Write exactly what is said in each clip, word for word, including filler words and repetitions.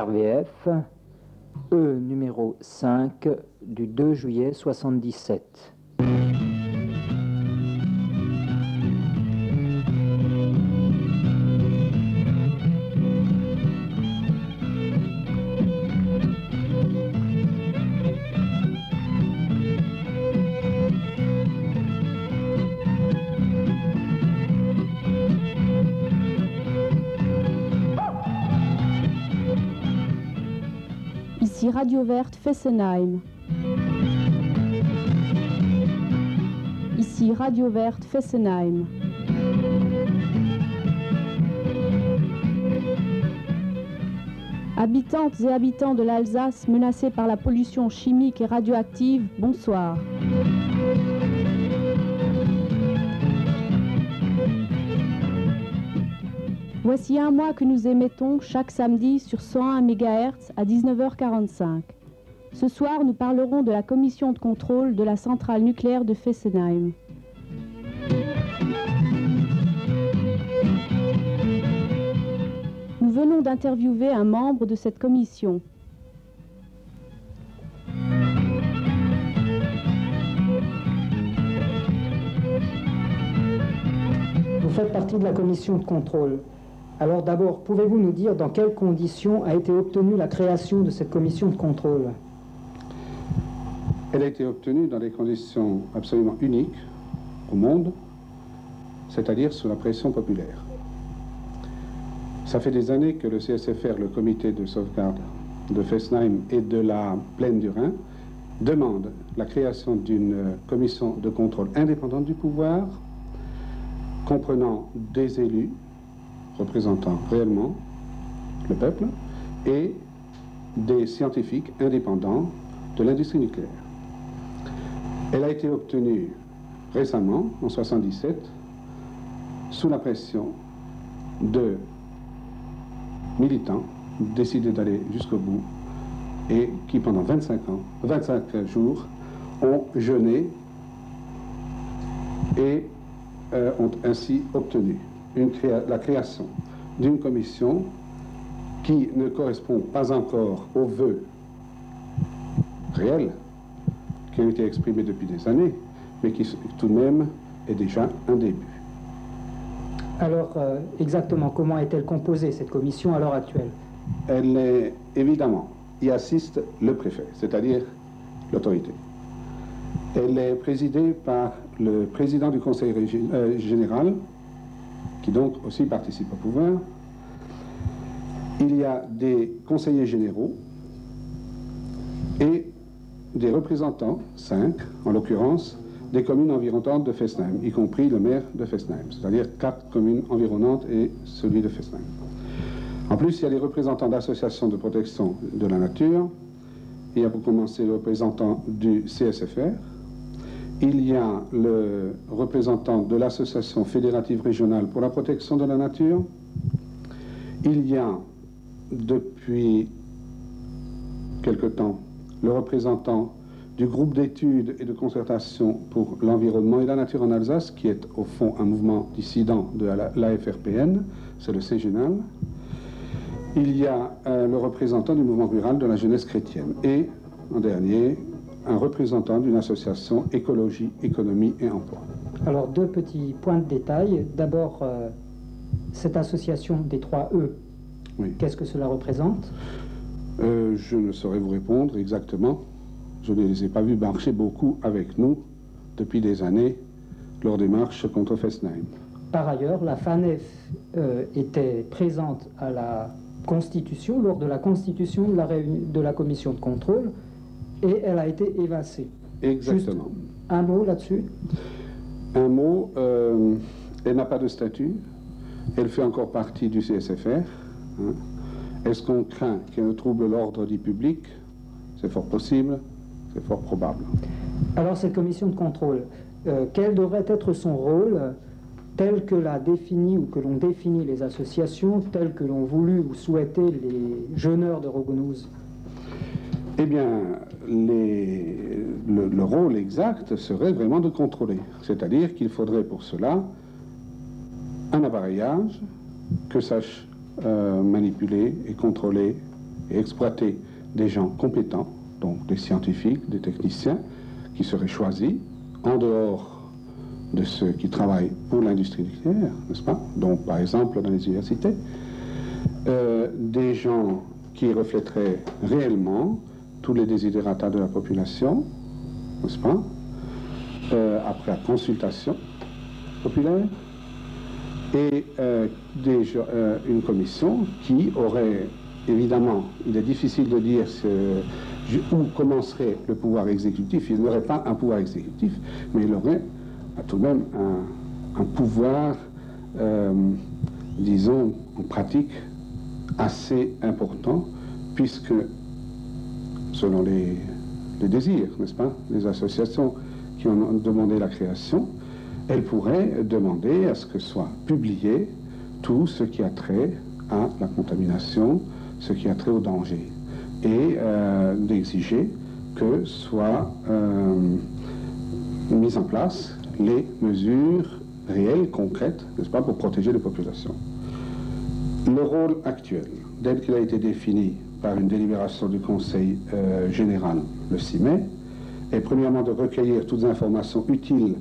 R V F, E numéro cinq du deux juillet soixante-dix-sept. Radio Verte Fessenheim. Ici Radio Verte Fessenheim. Habitantes et habitants de l'Alsace menacés par la pollution chimique et radioactive, bonsoir. Voici un mois que nous émettons chaque samedi sur cent un mégahertz à dix-neuf heures quarante-cinq. Ce soir, nous parlerons de la commission de contrôle de la centrale nucléaire de Fessenheim. Nous venons d'interviewer un membre de cette commission. Vous faites partie de la commission de contrôle. Alors d'abord, pouvez-vous nous dire dans quelles conditions a été obtenue la création de cette commission de contrôle? Elle a été obtenue dans des conditions absolument uniques au monde, c'est-à-dire sous la pression populaire. Ça fait des années que le C S F R, le comité de sauvegarde de Fessenheim et de la plaine du Rhin, demande la création d'une commission de contrôle indépendante du pouvoir, comprenant des élus, représentant réellement le peuple, et des scientifiques indépendants de l'industrie nucléaire. Elle a été obtenue récemment, en mille neuf cent soixante-dix-sept, sous la pression de militants décidés d'aller jusqu'au bout et qui, pendant vingt-cinq ans, vingt-cinq jours, ont jeûné et euh, ont ainsi obtenu Une créa- la création d'une commission qui ne correspond pas encore aux vœux réels qui ont été exprimés depuis des années, mais qui tout de même est déjà un début. Alors, euh, exactement, comment est-elle composée, cette commission, à l'heure actuelle? Elle est, évidemment, y assiste le préfet, c'est-à-dire l'autorité. Elle est présidée par le président du conseil régi- euh, général, qui donc aussi participent au pouvoir. Il y a des conseillers généraux et des représentants, cinq en l'occurrence, des communes environnantes de Fessenheim, y compris le maire de Fessenheim, c'est-à-dire quatre communes environnantes et celui de Fessenheim. En plus, il y a des représentants d'associations de protection de la nature, il y a pour commencer le représentant du C S F R, il y a le représentant de l'Association fédérative régionale pour la protection de la nature. Il y a, depuis quelque temps, le représentant du groupe d'études et de concertation pour l'environnement et la nature en Alsace, qui est au fond un mouvement dissident de l'A F R P N, c'est le Ségénal. Il y a euh, le représentant du mouvement rural de la jeunesse chrétienne. Et, en dernier, un représentant d'une association écologie, économie et emploi. Alors, deux petits points de détail. D'abord, euh, cette association des trois E, oui. Qu'est-ce que cela représente? euh, Je ne saurais vous répondre exactement. Je ne les ai pas vus marcher beaucoup avec nous depuis des années lors des marches contre Fessenheim. Par ailleurs, la FANEF euh, était présente à la Constitution, lors de la Constitution de la, réun- de la Commission de contrôle, et elle a été évincée. Exactement. Juste un mot là-dessus? Un mot, euh, elle n'a pas de statut, elle fait encore partie du C S F R. Hein. Est-ce qu'on craint qu'elle ne trouble l'ordre du public? C'est fort possible, c'est fort probable. Alors cette commission de contrôle, euh, quel devrait être son rôle euh, tel que l'a défini ou que l'on définit les associations, tel que l'ont voulu ou souhaité les jeûneurs de Rogounouz? Eh bien, les, le, le rôle exact serait vraiment de contrôler. C'est-à-dire qu'il faudrait pour cela un appareillage que sache euh, manipuler et contrôler et exploiter des gens compétents, donc des scientifiques, des techniciens, qui seraient choisis en dehors de ceux qui travaillent pour l'industrie nucléaire, n'est-ce pas? Donc, par exemple, dans les universités, euh, des gens qui reflèteraient réellement tous les desiderata de la population, n'est-ce pas? Euh, après la consultation populaire, et euh, des, euh, une commission qui aurait, évidemment, il est difficile de dire ce, où commencerait le pouvoir exécutif, il n'aurait pas un pouvoir exécutif, mais il aurait tout de même un, un pouvoir, euh, disons, en pratique, assez important, puisque, selon les, les désirs, n'est-ce pas, les associations qui ont demandé la création, elles pourraient demander à ce que soit publié tout ce qui a trait à la contamination, ce qui a trait au danger, et euh, d'exiger que soient euh, mises en place les mesures réelles, concrètes, n'est-ce pas, pour protéger les populations. Le rôle actuel, tel qu'il a été défini par une délibération du Conseil euh, général le six mai, est premièrement de recueillir toutes informations utiles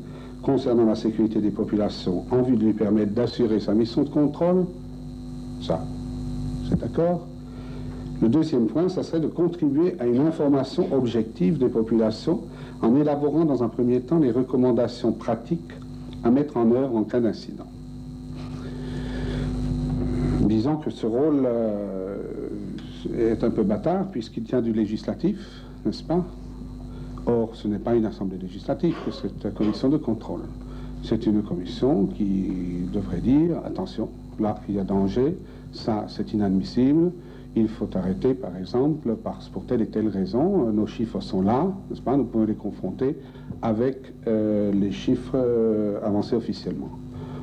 concernant la sécurité des populations en vue de lui permettre d'assurer sa mission de contrôle. Ça, c'est d'accord. Le deuxième point, ça serait de contribuer à une information objective des populations en élaborant dans un premier temps les recommandations pratiques à mettre en œuvre en cas d'incident. Disons que ce rôle euh, est un peu bâtard puisqu'il tient du législatif, n'est-ce pas? Or, ce n'est pas une assemblée législative, c'est une commission de contrôle. C'est une commission qui devrait dire, attention, là il y a danger, ça c'est inadmissible, il faut arrêter, par exemple, parce pour telle et telle raison, nos chiffres sont là, n'est-ce pas? Nous pouvons les confronter avec euh, les chiffres euh, avancés officiellement.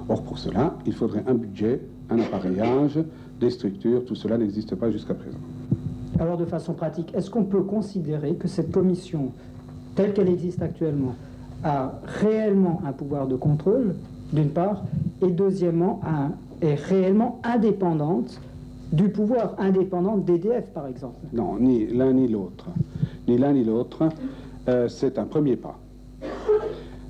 Or, pour cela, il faudrait un budget, un appareillage, des structures, tout cela n'existe pas jusqu'à présent. Alors, de façon pratique, est-ce qu'on peut considérer que cette commission, telle qu'elle existe actuellement, a réellement un pouvoir de contrôle, d'une part, et deuxièmement, a, est réellement indépendante du pouvoir indépendant d'E D F, par exemple? Non, ni l'un ni l'autre. Ni l'un ni l'autre. Euh, c'est un premier pas.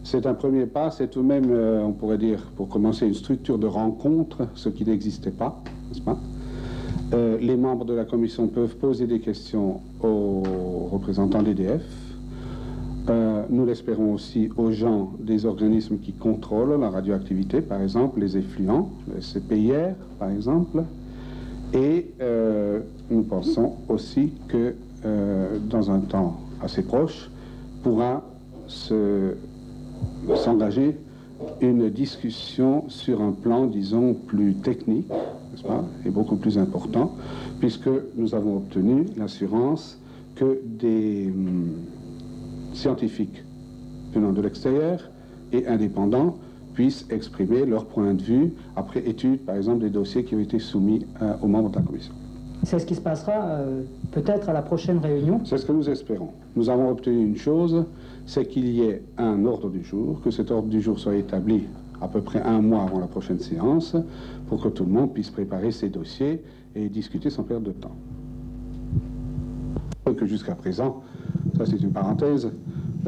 C'est un premier pas, c'est tout de même, euh, on pourrait dire, pour commencer, une structure de rencontre, ce qui n'existait pas, n'est-ce pas? Euh, les membres de la commission peuvent poser des questions aux représentants d'E D F. Euh, nous l'espérons aussi aux gens des organismes qui contrôlent la radioactivité, par exemple les effluents, le C P I R, par exemple. Et euh, nous pensons aussi que euh, dans un temps assez proche, pourra se, s'engager une discussion sur un plan, disons, plus technique, n'est-ce pas, et beaucoup plus important, puisque nous avons obtenu l'assurance que des hum, scientifiques venant de l'extérieur et indépendants puissent exprimer leur point de vue après étude, par exemple, des dossiers qui ont été soumis euh, aux membres de la commission. C'est ce qui se passera euh, peut-être à la prochaine réunion? C'est ce que nous espérons. Nous avons obtenu une chose, c'est qu'il y ait un ordre du jour, que cet ordre du jour soit établi à peu près un mois avant la prochaine séance, pour que tout le monde puisse préparer ses dossiers et discuter sans perdre de temps. Que jusqu'à présent, ça c'est une parenthèse,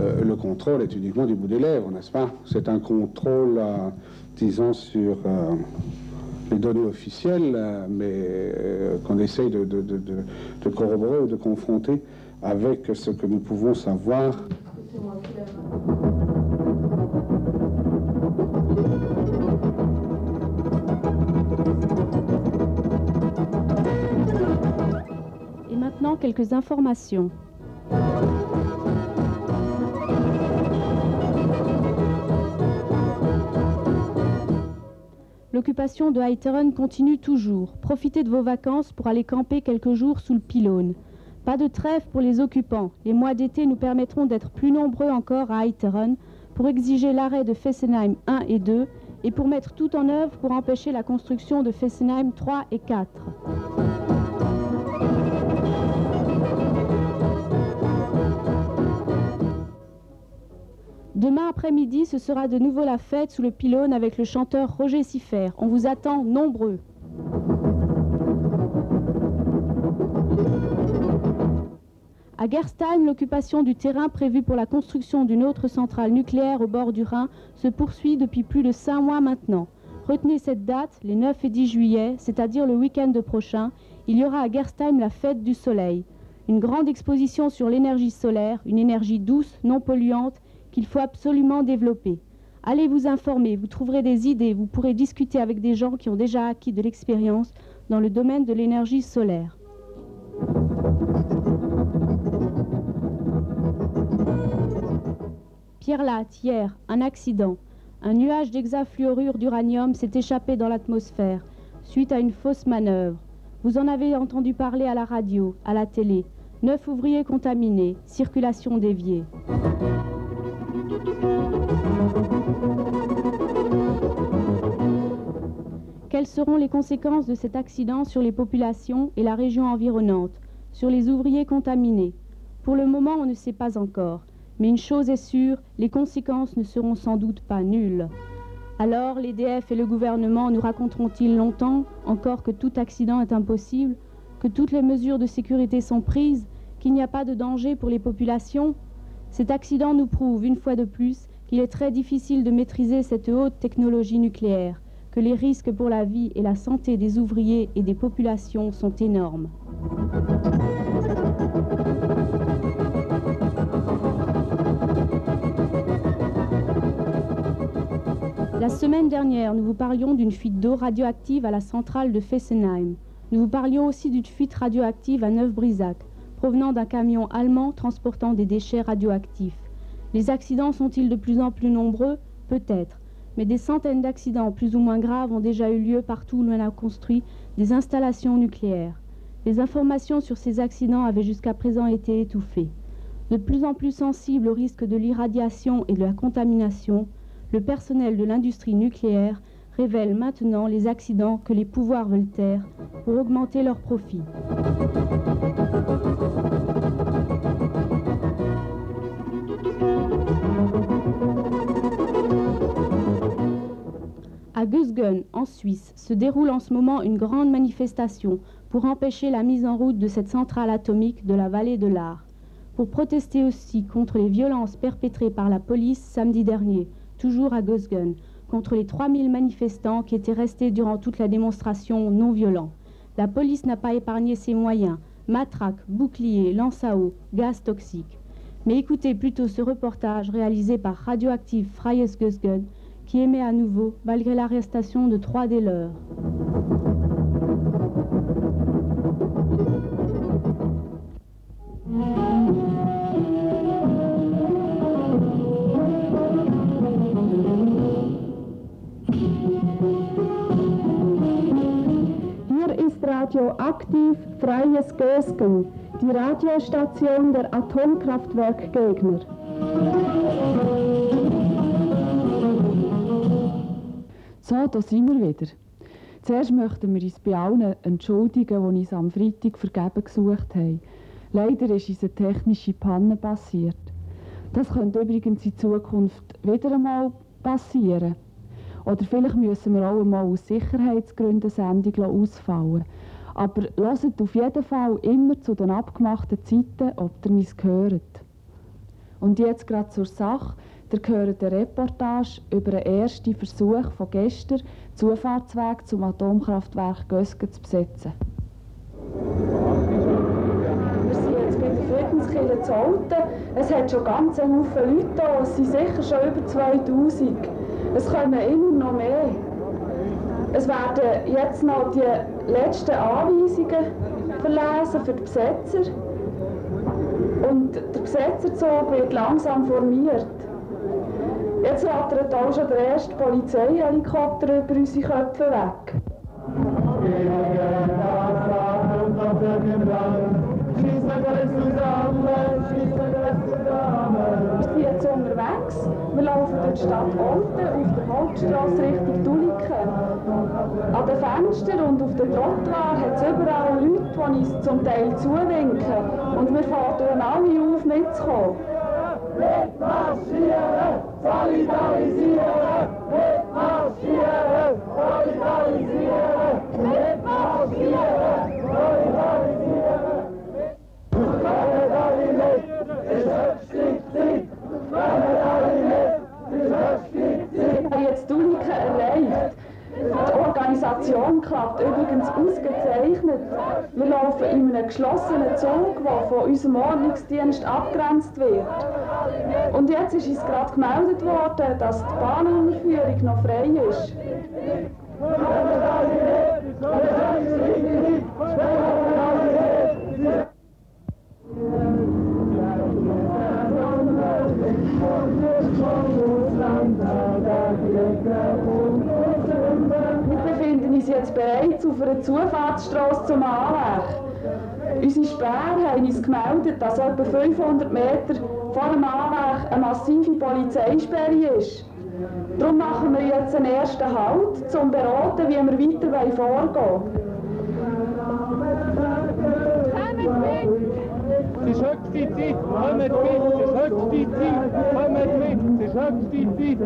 Euh, le contrôle est uniquement du bout des lèvres, n'est-ce pas? C'est un contrôle, euh, disons, sur euh, les données officielles, euh, mais euh, qu'on essaye de, de, de, de corroborer ou de confronter avec ce que nous pouvons savoir. Et maintenant, quelques informations. L'occupation de Heiteren continue toujours. Profitez de vos vacances pour aller camper quelques jours sous le pylône. Pas de trêve pour les occupants. Les mois d'été nous permettront d'être plus nombreux encore à Heiteren pour exiger l'arrêt de Fessenheim un et deux et pour mettre tout en œuvre pour empêcher la construction de Fessenheim trois et quatre. Demain après-midi, ce sera de nouveau la fête sous le pylône avec le chanteur Roger Siffer. On vous attend nombreux. À Gerstheim, l'occupation du terrain prévu pour la construction d'une autre centrale nucléaire au bord du Rhin se poursuit depuis plus de cinq mois maintenant. Retenez cette date, les neuf et dix juillet, c'est-à-dire le week-end prochain, il y aura à Gerstheim la fête du soleil. Une grande exposition sur l'énergie solaire, une énergie douce, non polluante, qu'il faut absolument développer. Allez vous informer, vous trouverez des idées, vous pourrez discuter avec des gens qui ont déjà acquis de l'expérience dans le domaine de l'énergie solaire. Pierre-Latte, hier, un accident. Un nuage d'hexafluorure d'uranium s'est échappé dans l'atmosphère, suite à une fausse manœuvre. Vous en avez entendu parler à la radio, à la télé. Neuf ouvriers contaminés, circulation déviée. Quelles seront les conséquences de cet accident sur les populations et la région environnante, sur les ouvriers contaminés? Pour le moment, on ne sait pas encore. Mais une chose est sûre, les conséquences ne seront sans doute pas nulles. Alors, l'E D F et le gouvernement nous raconteront-ils longtemps encore que tout accident est impossible, que toutes les mesures de sécurité sont prises, qu'il n'y a pas de danger pour les populations? Cet accident nous prouve, une fois de plus, qu'il est très difficile de maîtriser cette haute technologie nucléaire, que les risques pour la vie et la santé des ouvriers et des populations sont énormes. La semaine dernière, nous vous parlions d'une fuite d'eau radioactive à la centrale de Fessenheim. Nous vous parlions aussi d'une fuite radioactive à Neuf-Brisach, provenant d'un camion allemand transportant des déchets radioactifs. Les accidents sont-ils de plus en plus nombreux? Peut-être. Mais des centaines d'accidents plus ou moins graves ont déjà eu lieu partout où l'on a construit des installations nucléaires. Les informations sur ces accidents avaient jusqu'à présent été étouffées. De plus en plus sensible au risque de l'irradiation et de la contamination, le personnel de l'industrie nucléaire révèle maintenant les accidents que les pouvoirs veulent taire pour augmenter leurs profits. À Gösgen, en Suisse, se déroule en ce moment une grande manifestation pour empêcher la mise en route de cette centrale atomique de la vallée de l'Ar. Pour protester aussi contre les violences perpétrées par la police samedi dernier, toujours à Gösgen, contre les trois mille manifestants qui étaient restés durant toute la démonstration non violents. La police n'a pas épargné ses moyens, matraques, boucliers, lance à eau, gaz toxique. Mais écoutez plutôt ce reportage réalisé par Radioactive Freies Gösgen, qui émet à nouveau, malgré l'arrestation de trois des leurs. Radioactive Freies Gösgen, die Radiostation der Atomkraftwerkgegner. So, da sind wir wieder. Zuerst möchten wir uns bei allen entschuldigen, die uns am Freitag vergeben gesucht haben. Leider ist uns eine technische Panne passiert. Das könnte übrigens in Zukunft wieder einmal passieren. Oder vielleicht müssen wir auch einmal aus Sicherheitsgründen eine Sendung ausfallen lassen. Aber hört auf jeden Fall immer zu den abgemachten Zeiten, ob ihr uns hört. Und jetzt gerade zur Sache. Ihr hört eine Reportage über den ersten Versuch von gestern, den Zufahrtsweg zum Atomkraftwerk Gösgen zu besetzen. Wir sind jetzt bei der Friedenskirche zu Olten. Es hat schon ganz viele Leute hier. Es sind sicher schon über zweitausend. Es kommen immer noch mehr. Es werden jetzt noch die letzten Anweisungen verlesen für die Besetzer. Und der Besetzerzug wird langsam formiert. Jetzt rattert auch schon der erste Polizeihelikopter über unsere Köpfe weg. Wir sind jetzt unterwegs. Wir laufen durch die Stadt Olten auf der Hauptstrasse Richtung Tuliken. An den Fenstern und auf den Trottoirs hat es überall Leute, die uns zum Teil zuwinken. Und wir fordern alle auf, mitzukommen. Mitmarschieren! Solidarisieren! Mitmarschieren! Solidarisieren! Mitmarschieren! Solidarisieren! in einem geschlossenen Zug, der von unserem Ordnungsdienst abgegrenzt wird. Und jetzt ist uns gerade gemeldet worden, dass die Bahnunterführung noch frei ist. Wir befinden uns jetzt bereits auf einer Zufahrtsstrasse zum Anwerk. Unsere Späher haben uns gemeldet, dass etwa fünfhundert Meter vor dem Anwerk eine massive Polizeisperre ist. Darum machen wir jetzt einen ersten Halt, um zu beraten, wie wir weiter vorgehen. Es ist höchste Zeit, kommt mit, es ist höchste Zeit, kommt mit, es ist höchste Zeit.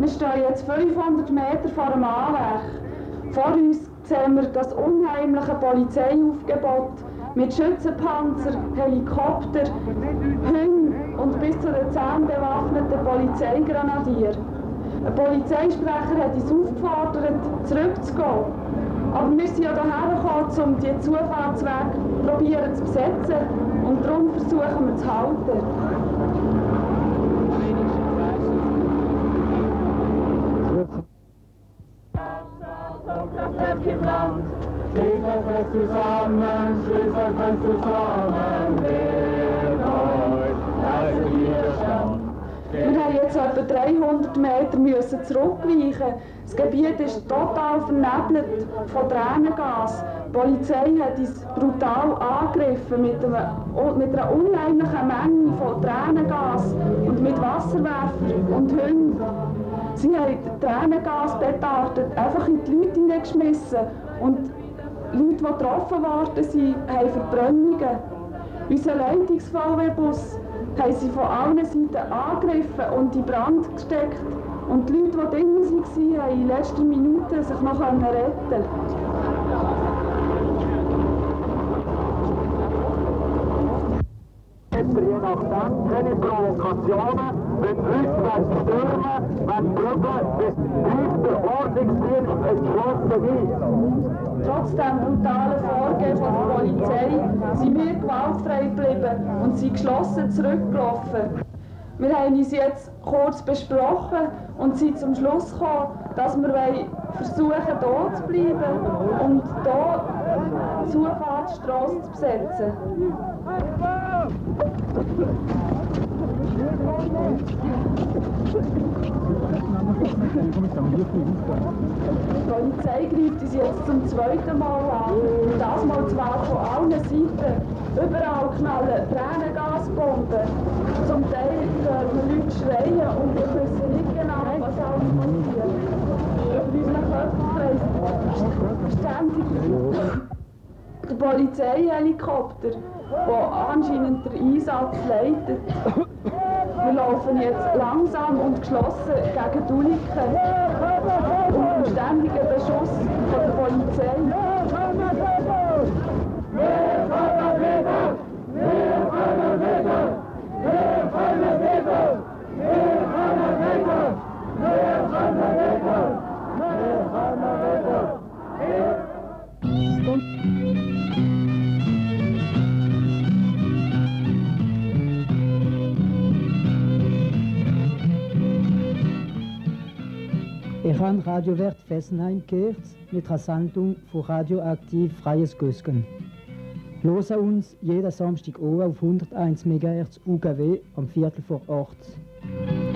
Wir stehen jetzt fünfhundert Meter vor dem Anweg. Vor uns sehen wir das unheimliche Polizeiaufgebot mit Schützenpanzer, Helikopter, Hühn und bis zu den zehn bewaffneten Polizeigrenadier. Ein Polizeisprecher hat uns aufgefordert, zurückzugehen. Aber wir sind ja hierher gekommen, um die Zufahrtswege probieren zu besetzen, und darum versuchen wir zu halten. Schließt euch fest zusammen, schließt euch fest zusammen, wählt euch, lasst ihr schauen. Wir haben jetzt etwa dreihundert Meter müssen zurückweichen. Das Gebiet ist total vernebelt von Tränengas. Die Polizei hat uns brutal angegriffen mit einer, mit einer unheimlichen Menge von Tränengas und mit Wasserwerfern und Hunden. Sie haben Tränengaspetarden einfach in die Leute hineingeschmissen und Leute, die getroffen worden sind, haben Verbrennungen. Unser Leitungs-V W-Bus haben sie von allen Seiten angegriffen und in Brand gesteckt. Und die Leute, die drin waren, haben sich in letzter Minute sich noch retten können. Je nachdem keine Provokationen, wenn Leute stürmen, wenn Gruppen bis tiefste Ordnungsdienst entschlossen ist. Trotz dem brutalen Vorgehen von der Polizei sind wir gewaltfrei geblieben und sind geschlossen zurückgelaufen. Wir haben uns jetzt kurz besprochen und sind zum Schluss gekommen, dass wir versuchen, hier zu bleiben und hier die Zufahrtsstrasse zu besetzen. Die Polizei greift uns jetzt zum zweiten Mal an. Das Mal zwar von allen Seiten. Überall knallen Tränengasbomben. Zum Teil hören wir Leute schreien und wir wissen nicht genau, was alles passiert. Über unseren Körper kreist ständig der Polizeihelikopter, der anscheinend den Einsatz leitet. Wir laufen jetzt langsam und geschlossen gegen die Uliken und den ständigen Beschuss von der Polizei. Wir kommen wieder! Wir kommen wieder! Wir kommen wieder! Wir kommen wieder! Wir kommen wieder! Wir kommen wieder! Ich habe Radio Verte Fessenheim gehört mit der Sendung von Radioactive Freies Gösgen. Hören uns jeden Samstag auf hunderteins Megahertz U K W am Viertel vor acht.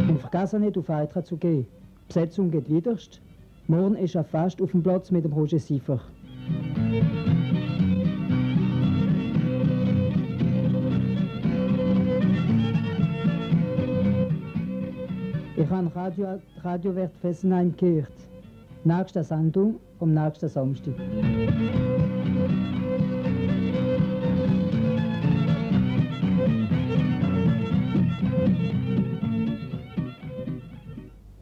Und vergessen nicht, auf Heiteren zu gehen. Die Besetzung geht widerst. Morgen ist er fast auf dem Platz mit dem Roger Siffer. Ich habe Radio, Radio Verte Fessenheim gehört. Nächste Sendung am nächsten Samstag.